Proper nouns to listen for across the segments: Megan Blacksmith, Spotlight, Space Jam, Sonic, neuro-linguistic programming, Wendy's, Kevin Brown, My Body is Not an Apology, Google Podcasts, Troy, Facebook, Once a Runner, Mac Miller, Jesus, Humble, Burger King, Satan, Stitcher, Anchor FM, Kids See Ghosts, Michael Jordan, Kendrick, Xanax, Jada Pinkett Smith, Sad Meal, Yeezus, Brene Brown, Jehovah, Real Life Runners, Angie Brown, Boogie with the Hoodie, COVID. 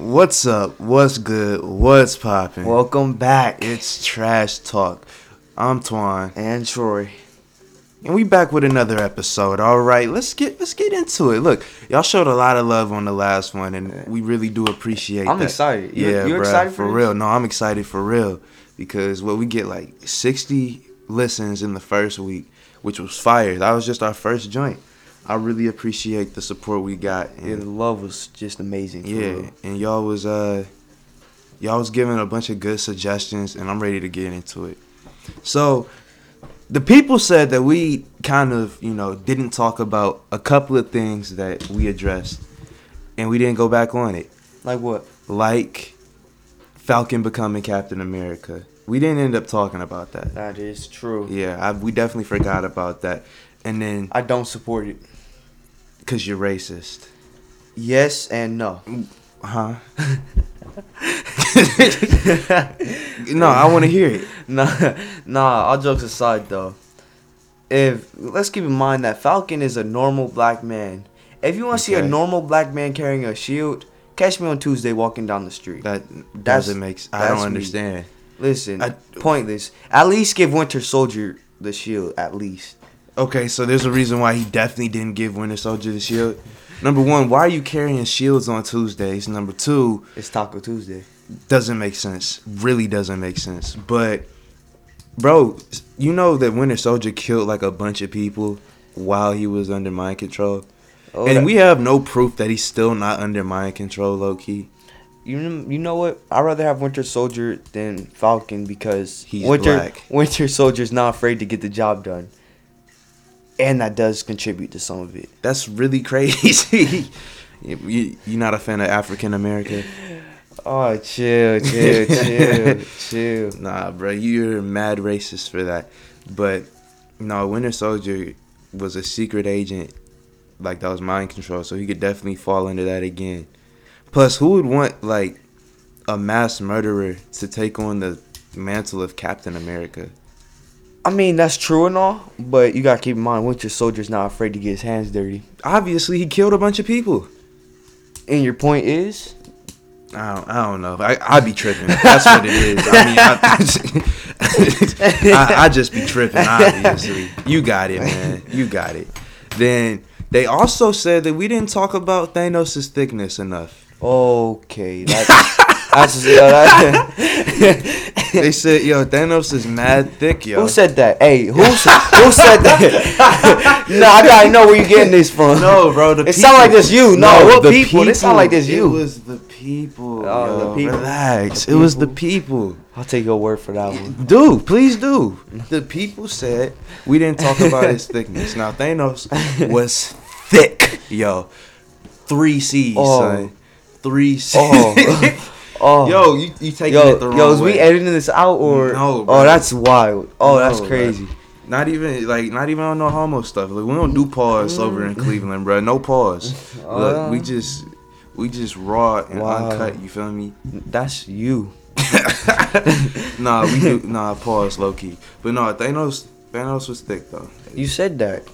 What's up? What's good? What's poppin'? Welcome back. It's Trash Talk. I'm Twan and Troy, and we back with another episode. All right, let's get into it. Look, y'all showed a lot of love on the last one, and we really do appreciate that. I'm excited. Yeah, you're excited for real? No, I'm excited for real because we get like 60 listens in the first week, which was fire. That was just our first joint. I really appreciate the support we got. And yeah, the love was just amazing. Yeah, and y'all was giving a bunch of good suggestions, and I'm ready to get into it. So, the people said that we kind of, didn't talk about a couple of things that we addressed, and we didn't go back on it. Like what? Like Falcon becoming Captain America. We didn't end up talking about that. That is true. Yeah, we definitely forgot about that. And then I don't support it because you're racist. Yes and no. Huh? No, I want to hear it. Nah. All jokes aside, though, let's keep in mind that Falcon is a normal black man. If you want to see a normal black man carrying a shield, catch me on Tuesday walking down the street. I don't understand. Listen, pointless. At least give Winter Soldier the shield. At least. Okay, so there's a reason why he definitely didn't give Winter Soldier the shield. Number one, why are you carrying shields on Tuesdays? Number two, it's Taco Tuesday. Doesn't make sense. Really doesn't make sense. But, bro, you know that Winter Soldier killed like a bunch of people while he was under mind control? Oh, and we have no proof that he's still not under mind control, low-key. You know what? I'd rather have Winter Soldier than Falcon because he's black. Winter Soldier's not afraid to get the job done. And that does contribute to some of it. That's really crazy. You're not a fan of African American? Oh, chill, chill. Nah, bro, you're mad racist for that. But no, Winter Soldier was a secret agent. Like, that was mind control. So he could definitely fall under that again. Plus, who would want, like, a mass murderer to take on the mantle of Captain America? I mean, that's true and all, but you got to keep in mind, Winter Soldier's not afraid to get his hands dirty. Obviously, he killed a bunch of people. And your point is? I don't know. I be tripping. That's what it is. I mean, I just be tripping, obviously. You got it, man. You got it. Then they also said that we didn't talk about Thanos' thickness enough. Okay. They said, yo, Thanos is mad thick, yo. Who said that? Hey, who said that? No, I gotta know where you getting this from. No, bro, the people. It sound like it's you. No, what people? It sound like it's you. It was the people. Oh, yo, the people. Relax. The people. It was the people. I'll take your word for that one. Do. Please do. The people said we didn't talk about his thickness. Now, Thanos was thick, yo. 3 C's, son. 3 C's. Oh. Oh. Yo, you taking it the wrong way. Yo, is we editing this out or? No, bro. Oh, that's wild. Oh, no, that's crazy. Bro. Not even on no homo stuff. Like, we don't do pause over in Cleveland, bro. No pause. Look, we just raw and uncut. You feel me? That's you. Nah, we do. Nah, pause, low key. But no, Thanos was thick though. You said that.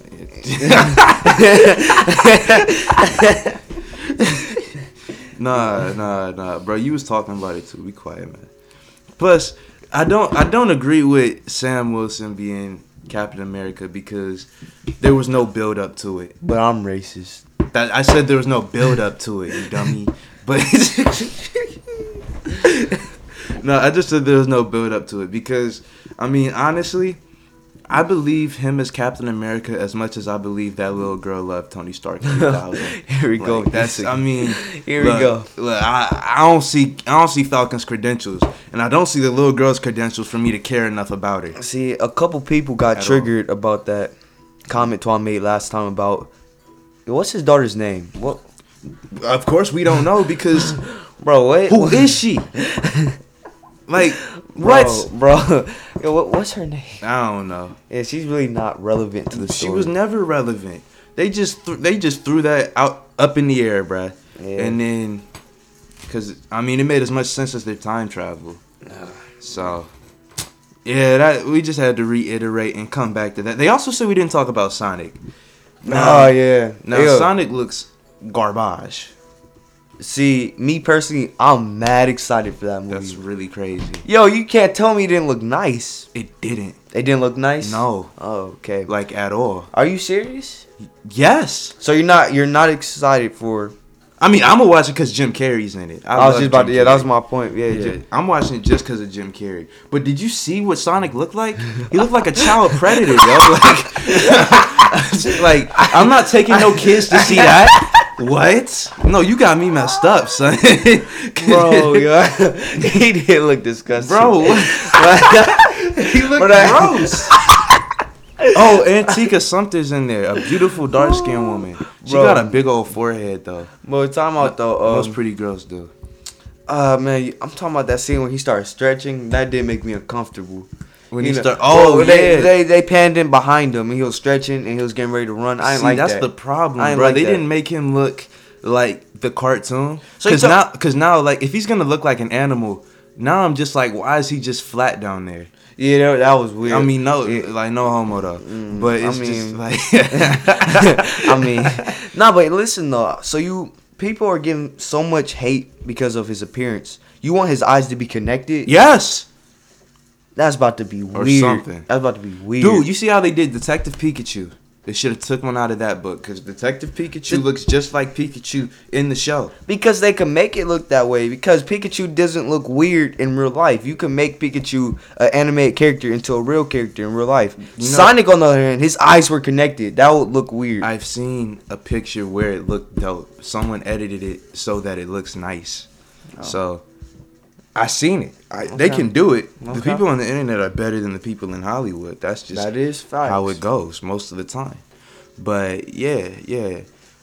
Nah, bro. You was talking about it too. Be quiet, man. Plus, I don't agree with Sam Wilson being Captain America because there was no build up to it. But I'm racist. I said there was no build up to it, you dummy. But no, I just said there was no build up to it because I mean, honestly, I believe him as Captain America as much as I believe that little girl loved Tony Stark. Here we go. That's I mean. Here we go. Look, I don't see Falcon's credentials, and I don't see the little girl's credentials for me to care enough about it. See, a couple people got triggered about that comment Twan made last time about what's his daughter's name. What? Of course we don't know because, bro, what? Who is she? Like. What? Bro. Yo, what's her name? I don't know. Yeah, she's really not relevant to the story. She was never relevant. They just threw that out up in the air, bruh. Yeah. And then, because, I mean, it made as much sense as their time travel. So, yeah, we just had to reiterate and come back to that. They also said we didn't talk about Sonic. Now, Sonic looks garbage. See, me personally, I'm mad excited for that movie. That's really crazy. Yo, you can't tell me it didn't look nice. It didn't. It didn't look nice? No. Oh, okay. Like, at all. Are you serious? Yes. So you're not excited for... I mean, I'm going to watch it because Jim Carrey's in it. I was just about to... Yeah, that was my point. Yeah. I'm watching it just because of Jim Carrey. But did you see what Sonic looked like? He looked like a child predator, yo. Like, I'm not taking no kids to see that. What? No, you got me messed up, son. Bro, yo, he did look disgusting. Bro, he looked gross. Oh, Antica Sumter's in there, a beautiful dark skinned woman. She got a big old forehead though. Bro, time out though. That was pretty gross, dude. Man, I'm talking about that scene when he started stretching. That did make me uncomfortable. When he started, they panned in behind him and he was stretching and he was getting ready to run. I ain't like that. That's the problem, bro. They didn't make him look like the cartoon. Because now, like, if he's gonna look like an animal, now I'm just like, why is he just flat down there? Yeah, that was weird. I mean, no homo though. But it's just like, I mean, nah. But listen though, so people are giving so much hate because of his appearance. You want his eyes to be connected? Yes. That's about to be weird. Or something. That's about to be weird. Dude, you see how they did Detective Pikachu? They should have took one out of that book because Detective Pikachu looks just like Pikachu in the show. Because they can make it look that way because Pikachu doesn't look weird in real life. You can make Pikachu an animated character into a real character in real life. Sonic, on the other hand, his eyes were connected. That would look weird. I've seen a picture where it looked dope. Someone edited it so that it looks nice. Oh. So... I seen it. They can do it. Okay. The people on the internet are better than the people in Hollywood. That's just how it goes most of the time. But yeah.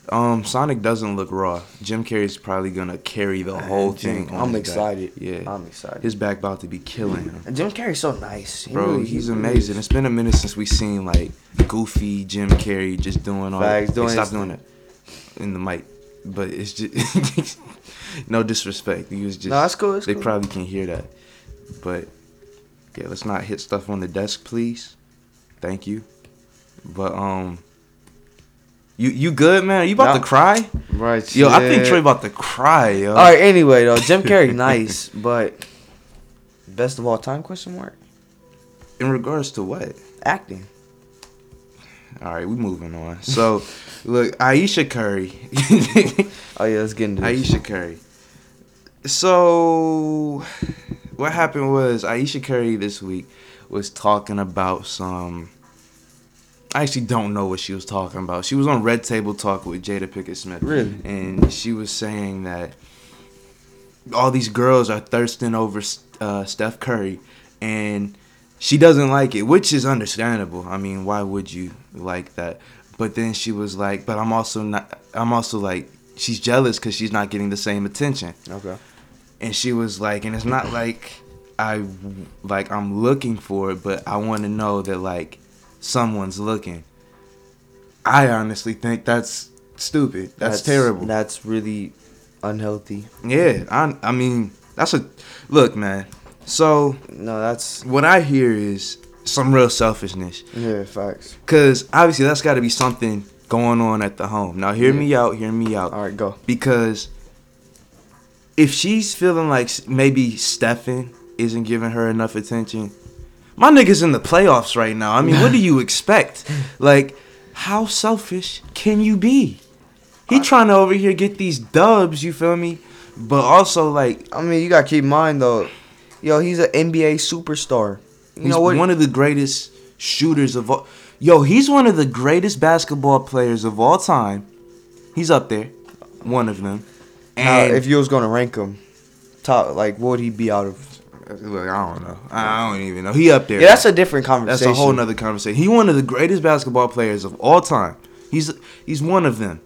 Sonic doesn't look raw. Jim Carrey's probably gonna carry the whole thing. I'm excited. Yeah, I'm excited. His back about to be killing him. And Jim Carrey's so nice, bro. He's amazing. It's been a minute since we seen like goofy Jim Carrey just doing all that. Stop doing it in the mic. But it's just no disrespect. He was just that's cool. They probably can hear that. But yeah, let's not hit stuff on the desk, please. Thank you. But you good, man? Are you about to cry? Right. Yo, yeah. I think Troy about to cry, yo. All right, anyway though, Jim Carrey nice, but best of all time ? In regards to what? Acting. All right, we moving on. So, look, Ayesha Curry. Oh, yeah, let's get into this. Ayesha Curry. So, what happened was Ayesha Curry this week was talking about some... I actually don't know what she was talking about. She was on Red Table Talk with Jada Pinkett Smith. Really? And she was saying that all these girls are thirsting over Steph Curry, and... she doesn't like it, which is understandable. I mean, why would you like that? But then she was like, but I'm also like, she's jealous because she's not getting the same attention. Okay. And she was like, and it's not like I'm looking for it, but I want to know that, like, someone's looking. I honestly think that's stupid. That's terrible. That's really unhealthy. Yeah. I mean, look, man. So, no, that's what I hear is some real selfishness. Yeah, facts. Because obviously that's got to be something going on at the home. Now, hear me out. All right, go. Because if she's feeling like maybe Stephen isn't giving her enough attention, my nigga's in the playoffs right now. I mean, what do you expect? Like, how selfish can you be? He trying to over here get these dubs, you feel me? But also, like... I mean, you got to keep in mind, though... Yo, he's an NBA superstar. He's one of the greatest shooters of all... Yo, he's one of the greatest basketball players of all time. He's up there. One of them. And now, if you was going to rank him, top, like, what would he be out of? Look, I don't know. I don't even know. He up there. Yeah, that's a different conversation. That's a whole nother conversation. He's one of the greatest basketball players of all time. He's one of them.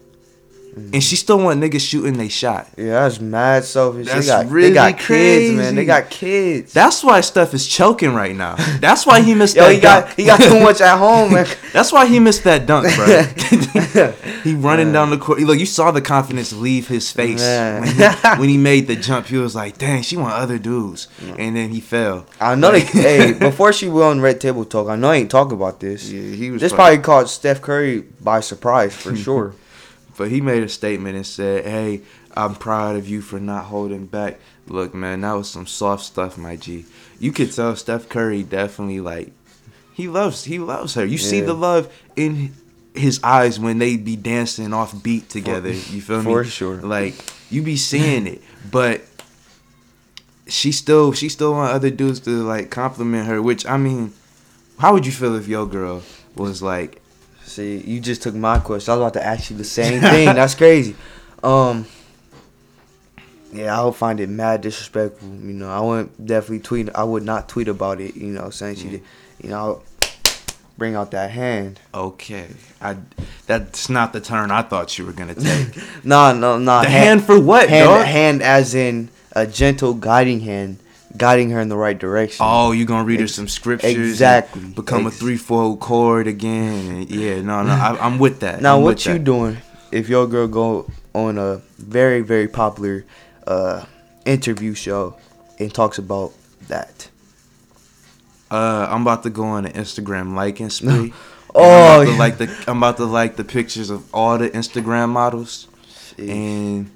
And she still want niggas shooting they shot. Yeah, that's mad selfish. They got crazy. Kids, man. They got kids. That's why Steph is choking right now. That's why he missed that dunk. He got too much at home, man. That's why he missed that dunk, bro. He running down the court. Look, you saw the confidence leave his face when he made the jump. He was like, dang, she want other dudes. No. And then he fell. I know. Hey, before she went on Red Table Talk, I know I ain't talking about this. Yeah, he was. This probably caught Steph Curry by surprise for sure. But he made a statement and said, hey, I'm proud of you for not holding back. Look, man, that was some soft stuff, my G. You could tell Steph Curry definitely, like, he loves her. You see the love in his eyes when they be dancing off beat together. You feel me? For sure. Like, you be seeing it. But she still want other dudes to, like, compliment her, which, I mean, how would you feel if your girl was like... See, you just took my question. I was about to ask you the same thing. That's crazy. Yeah, I would find it mad disrespectful. You know, I wouldn't definitely tweet. I would not tweet about it. You know, since you did, you know, bring out that hand. Okay, that's not the turn I thought you were gonna take. No. The hand for what? Dog? Hand as in a gentle guiding hand, guiding her in the right direction. Oh, you gonna read her some scriptures? Exactly. Become a 3/4 chord again? Yeah, no, I'm with that. Now, what you doing if your girl go on a very, very popular interview show and talks about that? I'm about to go on an Instagram liking spree. Oh, I'm about to like the pictures of all the Instagram models. Jeez. And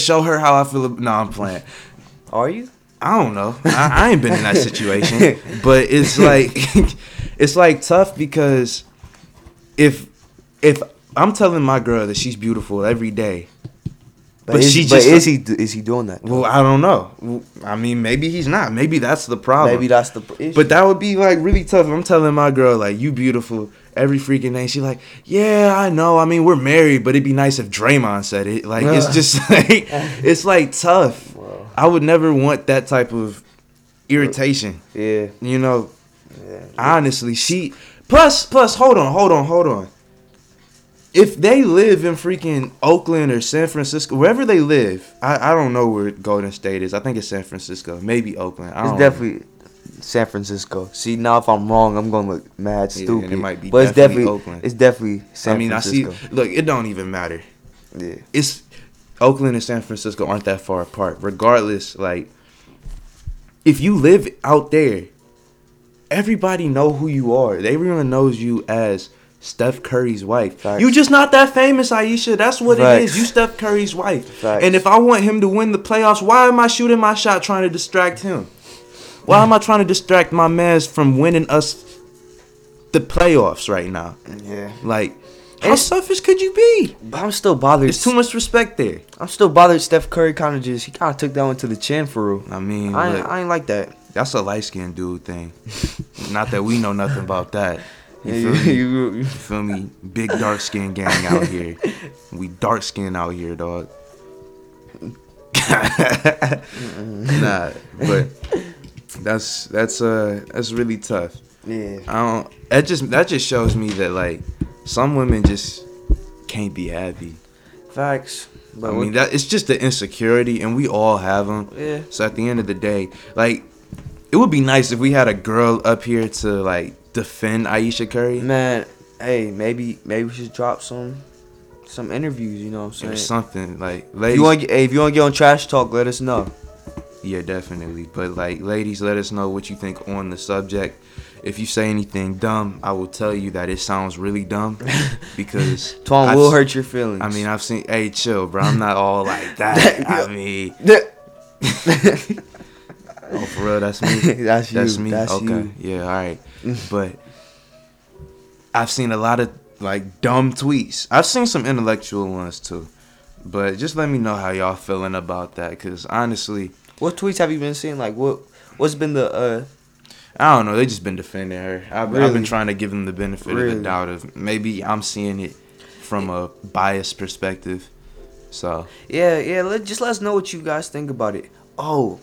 show her how I feel. No, I'm playing. Are you? I don't know. I ain't been in that situation, but it's like it's like tough because if I'm telling my girl that she's beautiful every day. But is he doing that? Well, I don't know. I mean, maybe he's not. Maybe that's the problem. Maybe that's the issue. But that would be, like, really tough. I'm telling my girl, like, you beautiful every freaking day. She's like, yeah, I know. I mean, we're married, but it'd be nice if Draymond said it. Like, it's just, like, it's, like, tough. Wow. I would never want that type of irritation. Yeah. You know, honestly, she, plus, hold on. If they live in freaking Oakland or San Francisco, wherever they live, I don't know where Golden State is. I think it's San Francisco, maybe Oakland. It's definitely San Francisco. See, now if I'm wrong, I'm gonna look mad stupid. It might be, but it's definitely Oakland. It's definitely San Francisco. I see. Look, it don't even matter. Yeah, it's Oakland and San Francisco aren't that far apart. Regardless, like, if you live out there, everybody know who you are. Everyone knows you as Steph Curry's wife. Facts. You just not that famous, Ayesha. That's what it is. You Steph Curry's wife. Facts. And if I want him to win the playoffs, why am I shooting my shot trying to distract him? Why am I trying to distract my mans from winning us the playoffs right now? Yeah. Like, how selfish could you be? But I'm still bothered. There's too much respect there. I'm still bothered Steph Curry kind of took that one to the chin for real. I mean, I ain't like that. That's a light-skinned dude thing. Not that we know nothing about that. You feel me? Big dark skin gang out here. We dark skin out here, dog. Nah, but that's really tough. Yeah. That just shows me that, like, some women just can't be happy. Facts. But I mean, that it's just the insecurity, and we all have them. Yeah. So at the end of the day, like, it would be nice if we had a girl up here to, like, defend Ayesha Curry. Man, hey, maybe we should drop some interviews, you know what I'm saying? Or something. Like, ladies, if you want to get on Trash Talk, let us know. Yeah, definitely. But, like, ladies, let us know what you think on the subject. If you say anything dumb, I will tell you that it sounds really dumb because Twan will hurt your feelings. I mean, I've seen... Hey, chill, bro. I'm not all like that. I mean... Oh, for real, that's me? That's you. That's okay. You. Yeah, all right. But I've seen a lot of, like, dumb tweets. I've seen some intellectual ones, too. But just let me know how y'all feeling about that, because, honestly... What tweets have you been seeing? Like, what's been the... I don't know. They just been defending her. I've been trying to give them the benefit of the doubt of maybe I'm seeing it from a biased perspective. So... Yeah. Just let us know what you guys think about it. Oh...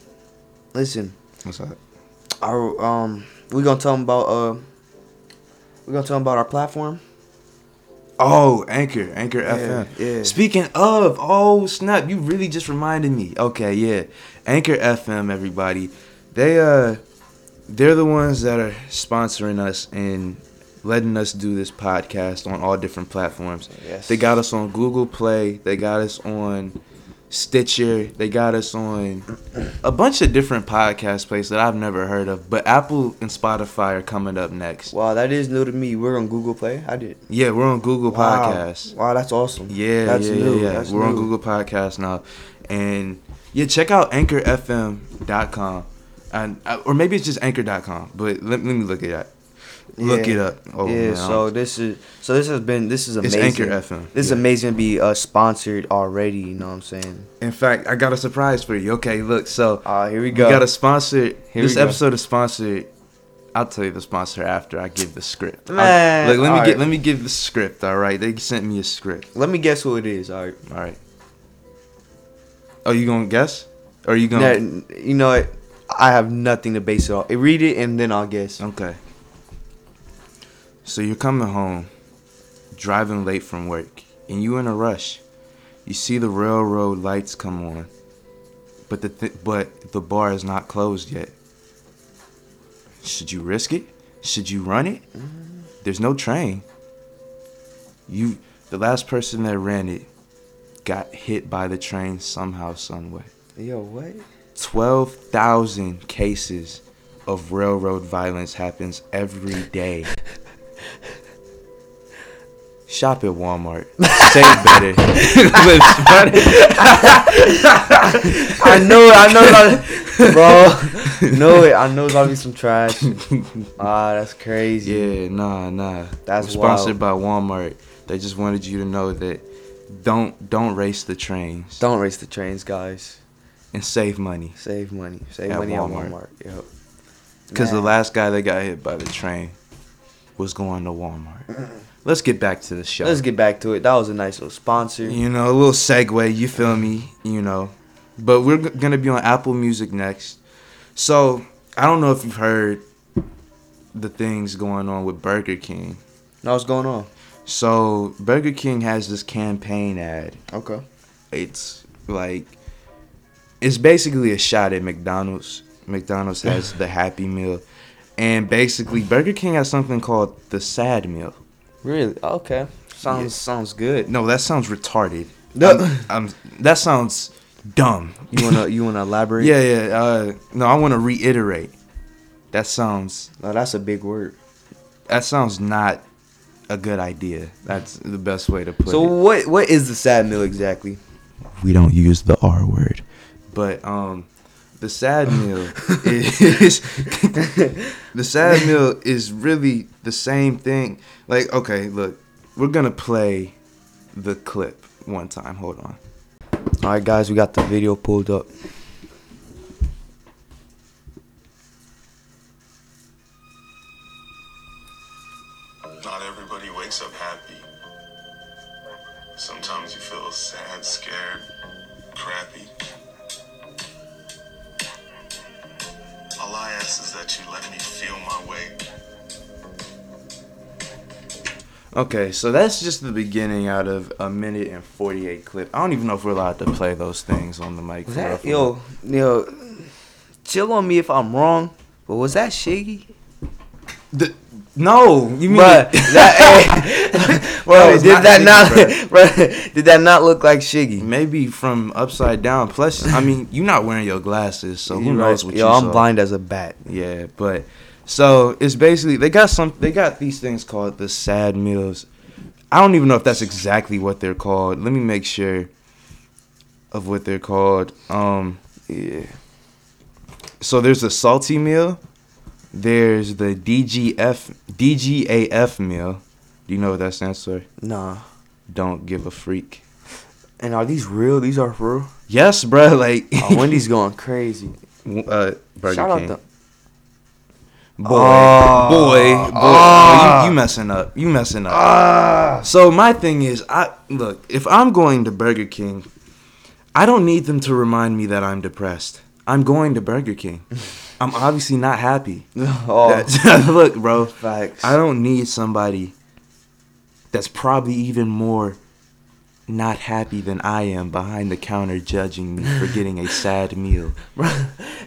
Listen, what's up? We're gonna tell them about our platform. Oh, Anchor FM. Yeah. Speaking of, oh snap, you really just reminded me. Okay, yeah, Anchor FM, everybody. They're the ones that are sponsoring us and letting us do this podcast on all different platforms. Yes. They got us on Google Play. They got us on Stitcher, they got us on a bunch of different podcast places that I've never heard of, but Apple and Spotify are coming up next. Wow, that is new to me. We're on Google Play? I did. Yeah, we're on Google Podcasts. Wow, that's awesome. Yeah, that's new. We're on Google Podcasts now. And yeah, check out anchorfm.com. Or maybe it's just anchor.com, but let me look at that. Look it up. Oh, yeah, man. This is amazing. It's Anchor FM. This is amazing to be sponsored already, you know what I'm saying? In fact, I got a surprise for you. Okay, look, so here we go. We got a sponsor. This episode is sponsored. I'll tell you the sponsor after I give the script. Let me give the script, all right? They sent me a script. Let me guess who it is, all right? All right. Oh, you going to guess? Or are you going to? You know what? I have nothing to base it on. Read it and then I'll guess. Okay. So you're coming home, driving late from work, and you in a rush. You see the railroad lights come on, but the bar is not closed yet. Should you risk it? Should you run it? There's no train. The last person that ran it got hit by the train somehow, some way. Yo, what? 12,000 cases of railroad violence happens every day. Shop at Walmart. Save better. Live smarter. I know it's gonna be some trash. That's crazy. Yeah, nah. That's wild. Sponsored by Walmart. They just wanted you to know that don't race the trains. Don't race the trains, guys. And save money. Save money Walmart. At Walmart. Yep. Because the last guy that got hit by the train was going to Walmart. Let's get back to the show. Let's get back to it. That was a nice little sponsor. You know, a little segue. You feel me? You know. But we're going to be on Apple Music next. So, I don't know if you've heard the things going on with Burger King. No, what's going on? So, Burger King has this campaign ad. Okay. It's like... It's basically a shot at McDonald's. McDonald's has the Happy Meal. And basically, Burger King has something called the Sad Meal. Really? Okay. Sounds good. No, that sounds retarded. That sounds dumb. You wanna elaborate? Yeah. No, I want to reiterate. That sounds... No, that's a big word. That sounds not a good idea. That's the best way to put it. So what is the Sad Meal exactly? We don't use the R word. But the Sad Meal is really the same thing. Like, okay, look, we're gonna play the clip one time. Hold on. All right, guys, we got the video pulled up. Not everybody wakes up happy. Sometimes you feel sad, scared, crappy. All I ask is that you let me feel my way. Okay, so that's just the beginning out of a minute and 48 clip. I don't even know if we're allowed to play those things on the mic. Yo, chill on me if I'm wrong, but was that Shiggy? No, you mean did that not look like Shiggy? Maybe from upside down. Plus, I mean, you're not wearing your glasses, so who knows what you saw. Yo, I'm blind as a bat. Yeah, but so it's basically they got these things called the Sad Meals. I don't even know if that's exactly what they're called. Let me make sure of what they're called. Yeah. So there's a salty meal. There's the DGAF meal. Do you know what that stands for? Nah. Don't give a freak. And are these real? These are real? Yes, bro. Like Wendy's going crazy. Burger Shout King. Out to Boy. You messing up. So my thing is, if I'm going to Burger King, I don't need them to remind me that I'm depressed. I'm going to Burger King. I'm obviously not happy. Look, bro. Facts. I don't need somebody that's probably even more not happy than I am behind the counter judging me for getting a sad meal.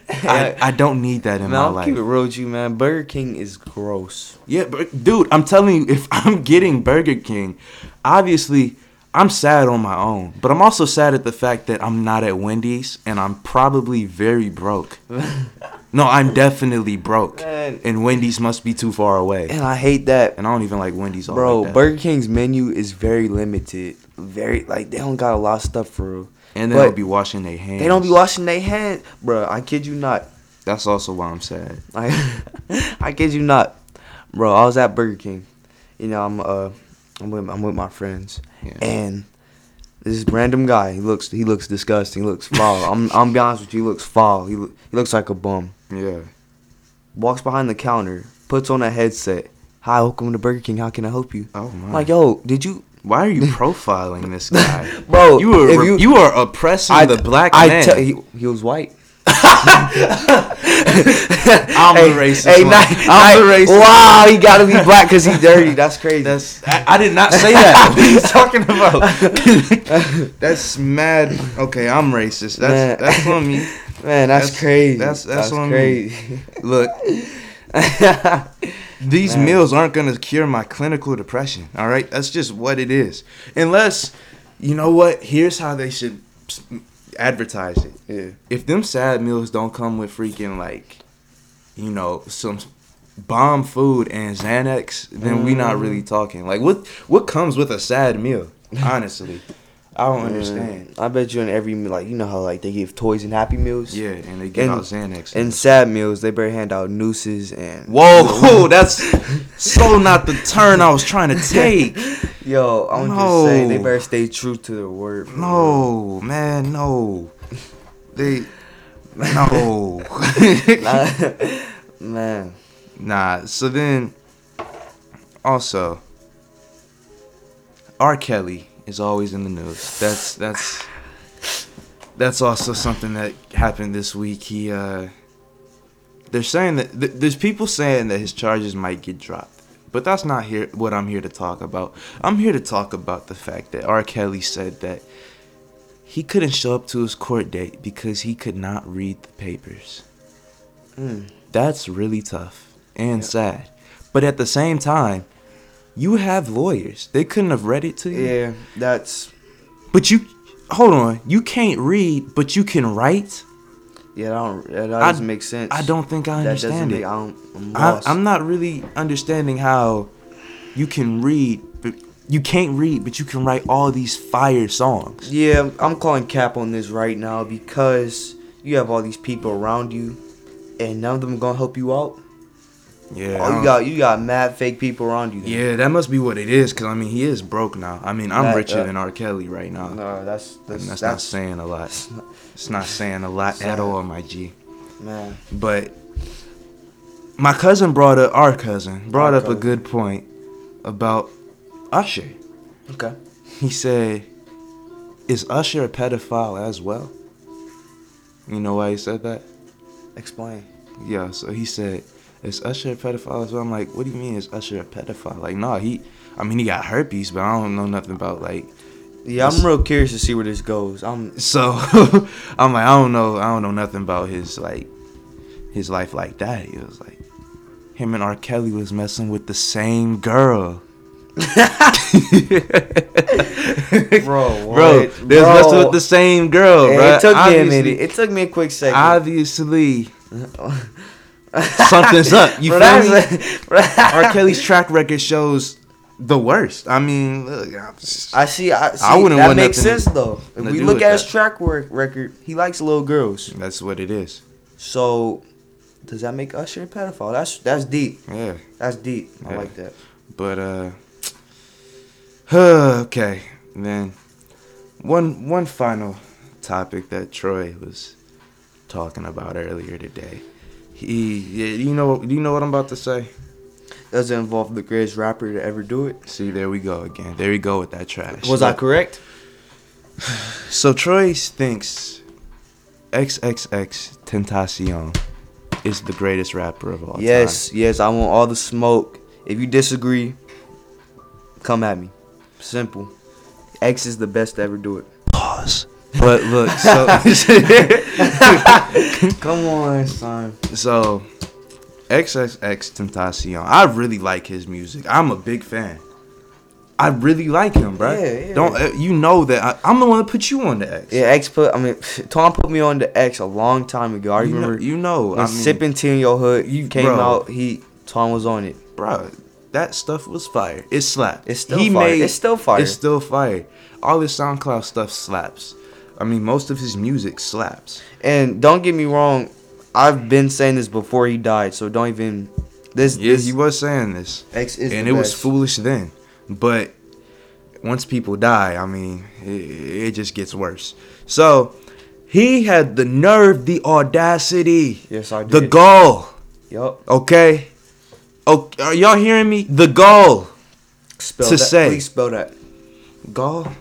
I don't need that in my life. I'll keep it real with you, man. Burger King is gross. Yeah, but dude, I'm telling you, if I'm getting Burger King, obviously I'm sad on my own. But I'm also sad at the fact that I'm not at Wendy's and I'm probably very broke. No, I'm definitely broke, man. And Wendy's must be too far away. And I hate that. And I don't even like Wendy's all like that. Bro, Burger King's menu is very limited. They don't got a lot of stuff for real. And they don't be washing their hands. They don't be washing their hands. Bro, I kid you not. That's also why I'm sad. I kid you not. Bro, I was at Burger King. You know, I'm with my friends. Yeah. And this random guy, he looks disgusting. He looks foul. I'm be honest with you, he looks foul. He looks like a bum. Yeah. Walks behind the counter, puts on a headset. Hi, welcome to Burger King. How can I help you? Oh my. I'm like, yo, did you? Why are you profiling this guy, bro? You are oppressing the black man. He was white. I'm the racist one. I'm the racist. Wow, he gotta be black because he's dirty. That's crazy. I did not say that. What are you talking about? That's mad. Okay, I'm racist. That's on me. Man, that's crazy. That's on crazy. Me. Look. These meals aren't going to cure my clinical depression, all right? That's just what it is. Unless, you know what? Here's how they should advertise it. Yeah. If them sad meals don't come with freaking, like, you know, some bomb food and Xanax, then we not really talking. Like, what comes with a sad meal, honestly? I don't understand. I bet you in every meal, like, you know how, like, they give toys and Happy Meals? Yeah, and they give out Xanax. And sad meals, they better hand out nooses and... Whoa, that's so not the turn I was trying to take. Yo, I'm just saying, they better stay true to their word. No, man, no. No. Man. Nah, so then, also, R. Kelly... is always in the news. That's also something that happened this week. He they're saying that there's people saying that his charges might get dropped, but that's not what I'm here to talk about. I'm here to talk about the fact that R. Kelly said that he couldn't show up to his court date because he could not read the papers. That's really tough and sad. But at the same time, you have lawyers. They couldn't have read it to you. Yeah, that's... But you... Hold on. You can't read, but you can write? Yeah, that doesn't make sense. I don't think I understand it. I'm not really understanding how you can read, but you can't read, but you can write all these fire songs. Yeah, I'm calling cap on this right now because you have all these people around you, and none of them are going to help you out. Yeah, oh, you got mad fake people around you. Then. Yeah, that must be what it is. Cause I mean, he is broke now. I mean, I'm richer than R. Kelly right now. No, that's not saying a lot. It's not saying a lot at all, my G. Man. But my cousin brought up a good point about Usher. Okay. He said, "Is Usher a pedophile as well?" You know why he said that? Explain. Yeah. So he said. Is Usher a pedophile as well? I'm like, what do you mean is Usher a pedophile? Like, no, he got herpes, but I don't know nothing about, like... Yeah, I'm real curious to see where this goes. I'm like, I don't know nothing about his life like that. It was like, him and R. Kelly was messing with the same girl. Bro, what? Bro, they was messing with the same girl, yeah, bro. It took me a minute. It took me a quick second. Obviously... Something's up. You feel me? R. Kelly's track record shows the worst. I mean, look, I wouldn't that want makes sense though. If we look at his track record, he likes little girls. That's what it is. So, does that make Usher a pedophile? That's deep. Yeah, that's deep. Yeah. I like that. But okay. Then one final topic that Troy was talking about earlier today. You know what I'm about to say? Doesn't involve the greatest rapper to ever do it. See, there we go again. There we go with that trash. Was I correct? So Troy thinks XXXTentacion is the greatest rapper of all time. Yes, I want all the smoke. If you disagree, come at me. Simple. X is the best to ever do it. Pause. But look, so come on, son. So XXXTentacion, I really like his music. I'm a big fan. I really like him, bro. Yeah. Don't you know that I'm the one that put you on the X? Yeah, Twan put me on the X a long time ago. I remember, Sipping Tea in Your Hood came out. Twan was on it, bro. That stuff was fire. It slapped. It's still fire. All his SoundCloud stuff slaps. I mean, most of his music slaps. And don't get me wrong, I've been saying this before he died, so don't even... Yes, he was saying this. And it was foolish then. But once people die, I mean, it just gets worse. So, he had the nerve, the audacity. Yes, I did. The gall. Yup. Okay? Are y'all hearing me? The gall. Spell to that. Say. Please spell that. Gall?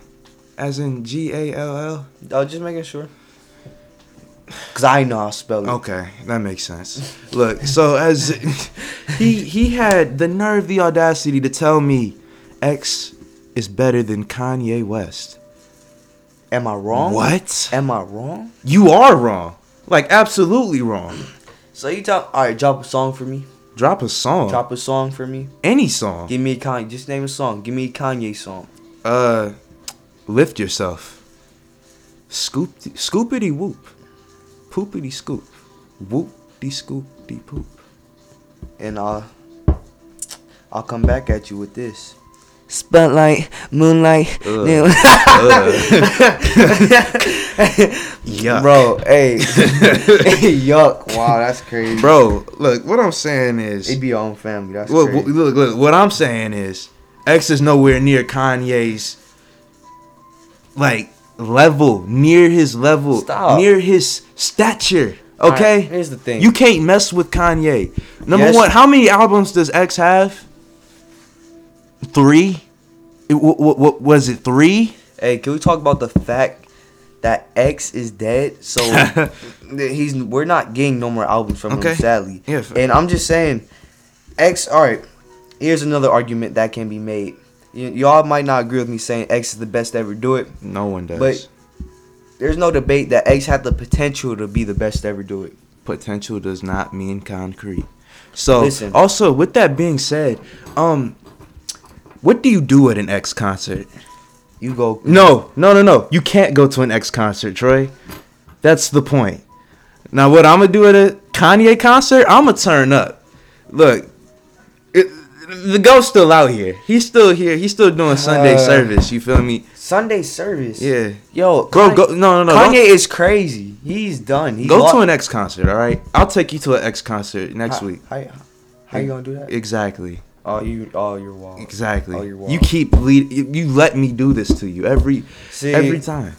As in G-A-L-L? Oh, just making sure. Because I know how to spell it. Okay, that makes sense. Look, so as he had the nerve, the audacity to tell me X is better than Kanye West. Am I wrong? What? Am I wrong? You are wrong. Like, absolutely wrong. So you talk, all right, drop a song for me. Drop a song? Drop a song for me. Any song. Give me a Kanye, just name a song. Give me a Kanye song. Lift Yourself. Scoopity whoop. Poopity scoop. Whoopty scoopty poop. And I'll come back at you with this. Spotlight, moonlight. Yuck. Bro, hey. Yuck. Wow, that's crazy. Bro, look, what I'm saying is... It'd be your own family. That's crazy. Look, what I'm saying is X is nowhere near Kanye's, like, level, near his level. Stop. Near his stature. Okay, right, here's the thing. You can't mess with Kanye. Number one, how many albums does X have? 3? What was it, 3? Hey, can we talk about the fact that X is dead? So we're not getting no more albums from him, sadly. Yeah, and I'm just saying, X, alright, here's another argument that can be made. Y'all might not agree with me saying X is the best to ever do it. No one does. But there's no debate that X had the potential to be the best to ever do it. Potential does not mean concrete. So, listen, also, with that being said, what do you do at an X concert? You go... No. You can't go to an X concert, Troy. That's the point. Now, what I'm going to do at a Kanye concert, I'm going to turn up. Look... The ghost's still out here. He's still here. He's still doing Sunday service. You feel me? Sunday service? Yeah. Yo, Bro, Kanye is crazy. He's done. Go to an X concert, all right? I'll take you to an X concert next week. How you going to do that? Exactly. You're wild. Exactly. You keep leading. You let me do this to you every time.